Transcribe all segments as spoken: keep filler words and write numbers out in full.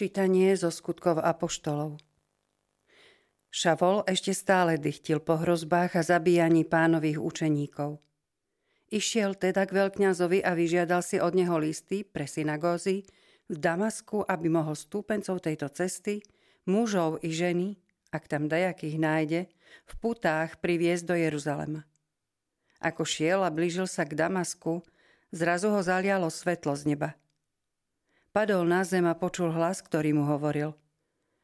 Čítanie zo skutkov apoštolov. Šavol ešte stále dychtil po hrozbách a zabíjaní pánových učeníkov. Išiel teda k veľkňazovi a vyžiadal si od neho listy pre synagózy v Damasku, aby mohol stúpencov tejto cesty, mužov i ženy, ak tam dajakých nájde, v putách priviesť do Jeruzalema. Ako šiel a blížil sa k Damasku, zrazu ho zalialo svetlo z neba. Padol na zem a počul hlas, ktorý mu hovoril: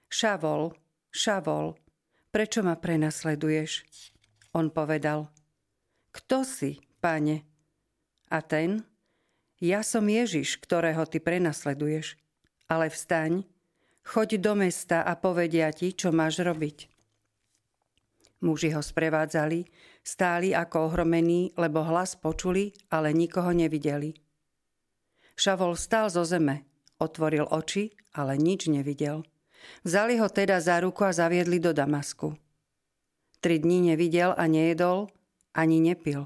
Šavol, Šavol, prečo ma prenasleduješ? On povedal: Kto si, Pane? A ten: Ja som Ježiš, ktorého ty prenasleduješ. Ale vstaň, choď do mesta a povedia ti, čo máš robiť. Muži ho sprevádzali, stáli ako ohromení, lebo hlas počuli, ale nikoho nevideli. Šavol stál zo zeme. Otvoril oči, ale nič nevidel. Vzali ho teda za ruku a zaviedli do Damasku. Tri dni nevidel a nejedol, ani nepil.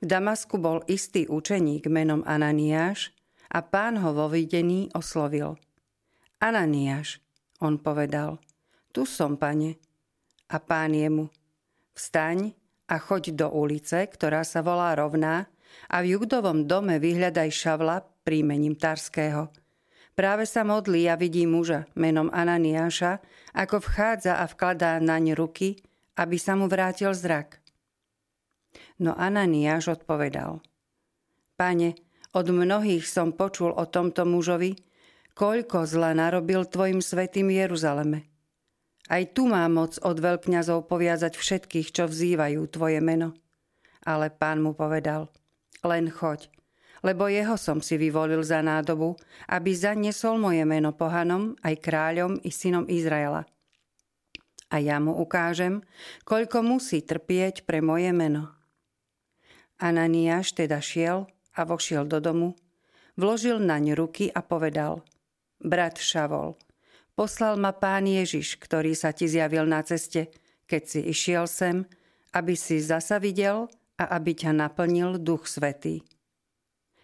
V Damasku bol istý učeník menom Ananiáš a pán ho vo videní oslovil: Ananiáš. On povedal: Tu som, Pane. A pán jemu: Vstaň a choď do ulice, ktorá sa volá Rovná, a v Jugdovom dome vyhľadaj Šavla príjmením Tarského. Práve sa modlí a vidí muža menom Ananiáša, ako vchádza a vkladá naň ruky, aby sa mu vrátil zrak. No Ananiáš odpovedal: Pane, od mnohých som počul o tomto mužovi, koľko zla narobil tvojim svätým Jeruzaleme. Aj tu má moc od veľkňazov poviazať všetkých, čo vzývajú tvoje meno. Ale pán mu povedal: Len choď, lebo jeho som si vyvolil za nádobu, aby zaniesol moje meno pohanom, aj kráľom i synom Izraela. A ja mu ukážem, koľko musí trpieť pre moje meno. Ananiáš teda šiel a vošiel do domu, vložil naň ruky a povedal: Brat Šavol, poslal ma pán Ježiš, ktorý sa ti zjavil na ceste, keď si išiel sem, aby si zasa videl a aby ťa naplnil Duch Svätý.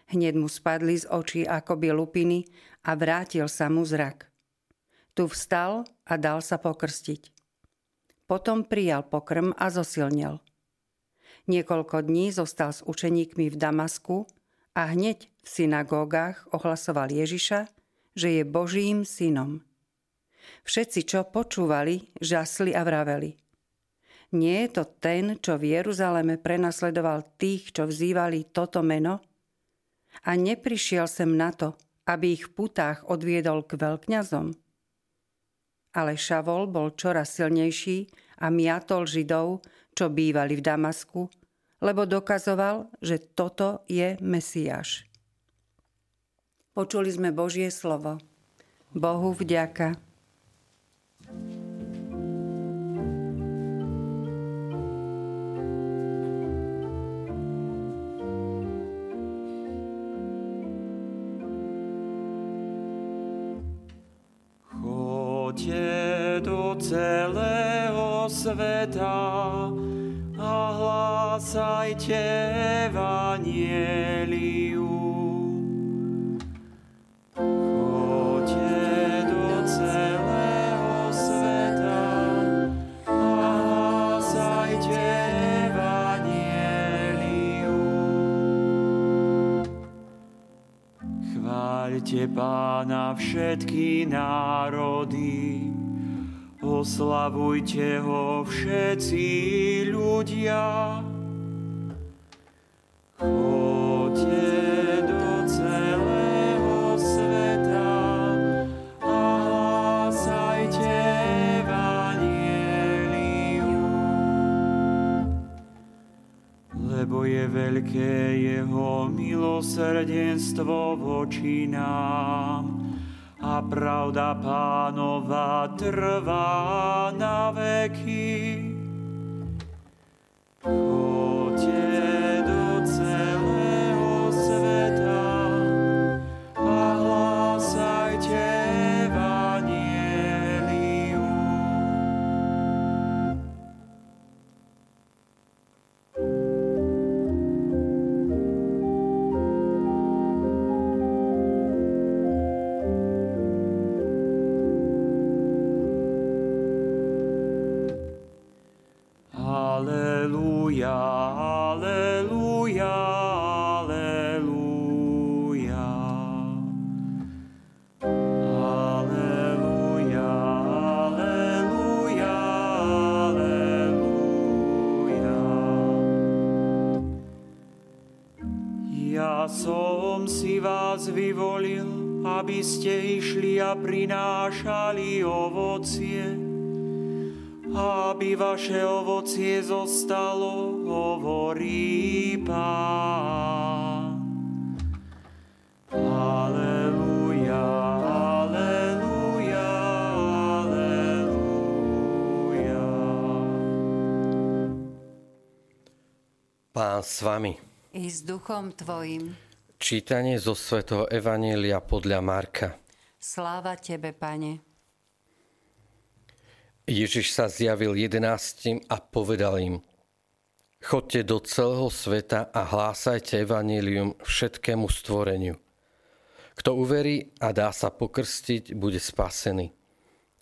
Hneď mu spadli z očí akoby lupiny a vrátil sa mu zrak. Tu vstal a dal sa pokrstiť. Potom prijal pokrm a zosilnel. Niekoľko dní zostal s učeníkmi v Damasku a hneď v synagógach ohlasoval Ježiša, že je Božím synom. Všetci, čo počúvali, žasli a vraveli: Nie je to ten, čo v Jeruzaleme prenasledoval tých, čo vzývali toto meno? A neprišiel sem na to, aby ich v putách odviedol k veľkňazom? Ale Šavol bol čoraz silnejší a miatol Židov, čo bývali v Damasku, lebo dokazoval, že toto je Mesiáš. Počuli sme Božie slovo. Bohu vďaka. Choďte do celého sveta a hlásajte evanjelium. Choďte do celého sveta a hlásajte evanjelium. Chváľte Pána všetky národy, oslavujte ho všetci ľudia. Choďte do celého sveta a hlásajte evanjelium. Lebo je veľké jeho milosrdenstvo voči nám, a pravda Pánova trvá na veky. Choďte do celého sveta a hlásajte evanjelium. vás vyvolil, aby ste išli a prinášali ovocie, aby vaše ovocie zostalo, hovorí Pán. Aleluja, aleluja, aleluja. Pán s vami. I s duchom tvojim. Čítanie zo Svätého Evanjelia podľa Marka. Sláva tebe, Pane. Ježiš sa zjavil jedenástim a povedal im: Chodte do celého sveta a hlásajte evanjelium všetkému stvoreniu. Kto uverí a dá sa pokrstiť, bude spasený,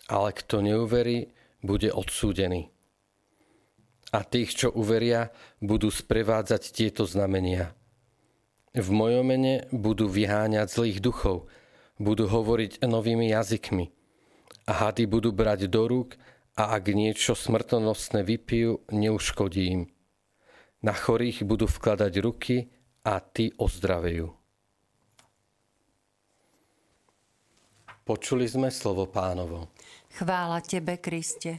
ale kto neuverí, bude odsúdený. A tých, čo uveria, budú sprevádzať tieto znamenia. V mojom mene budú vyháňať zlých duchov, budú hovoriť novými jazykmi a hady budú brať do rúk, a ak niečo smrtonosné vypijú, neuškodí im. Na chorých budú vkladať ruky a tí ozdravejú. Počuli sme slovo Pánovo. Chvála tebe, Kriste.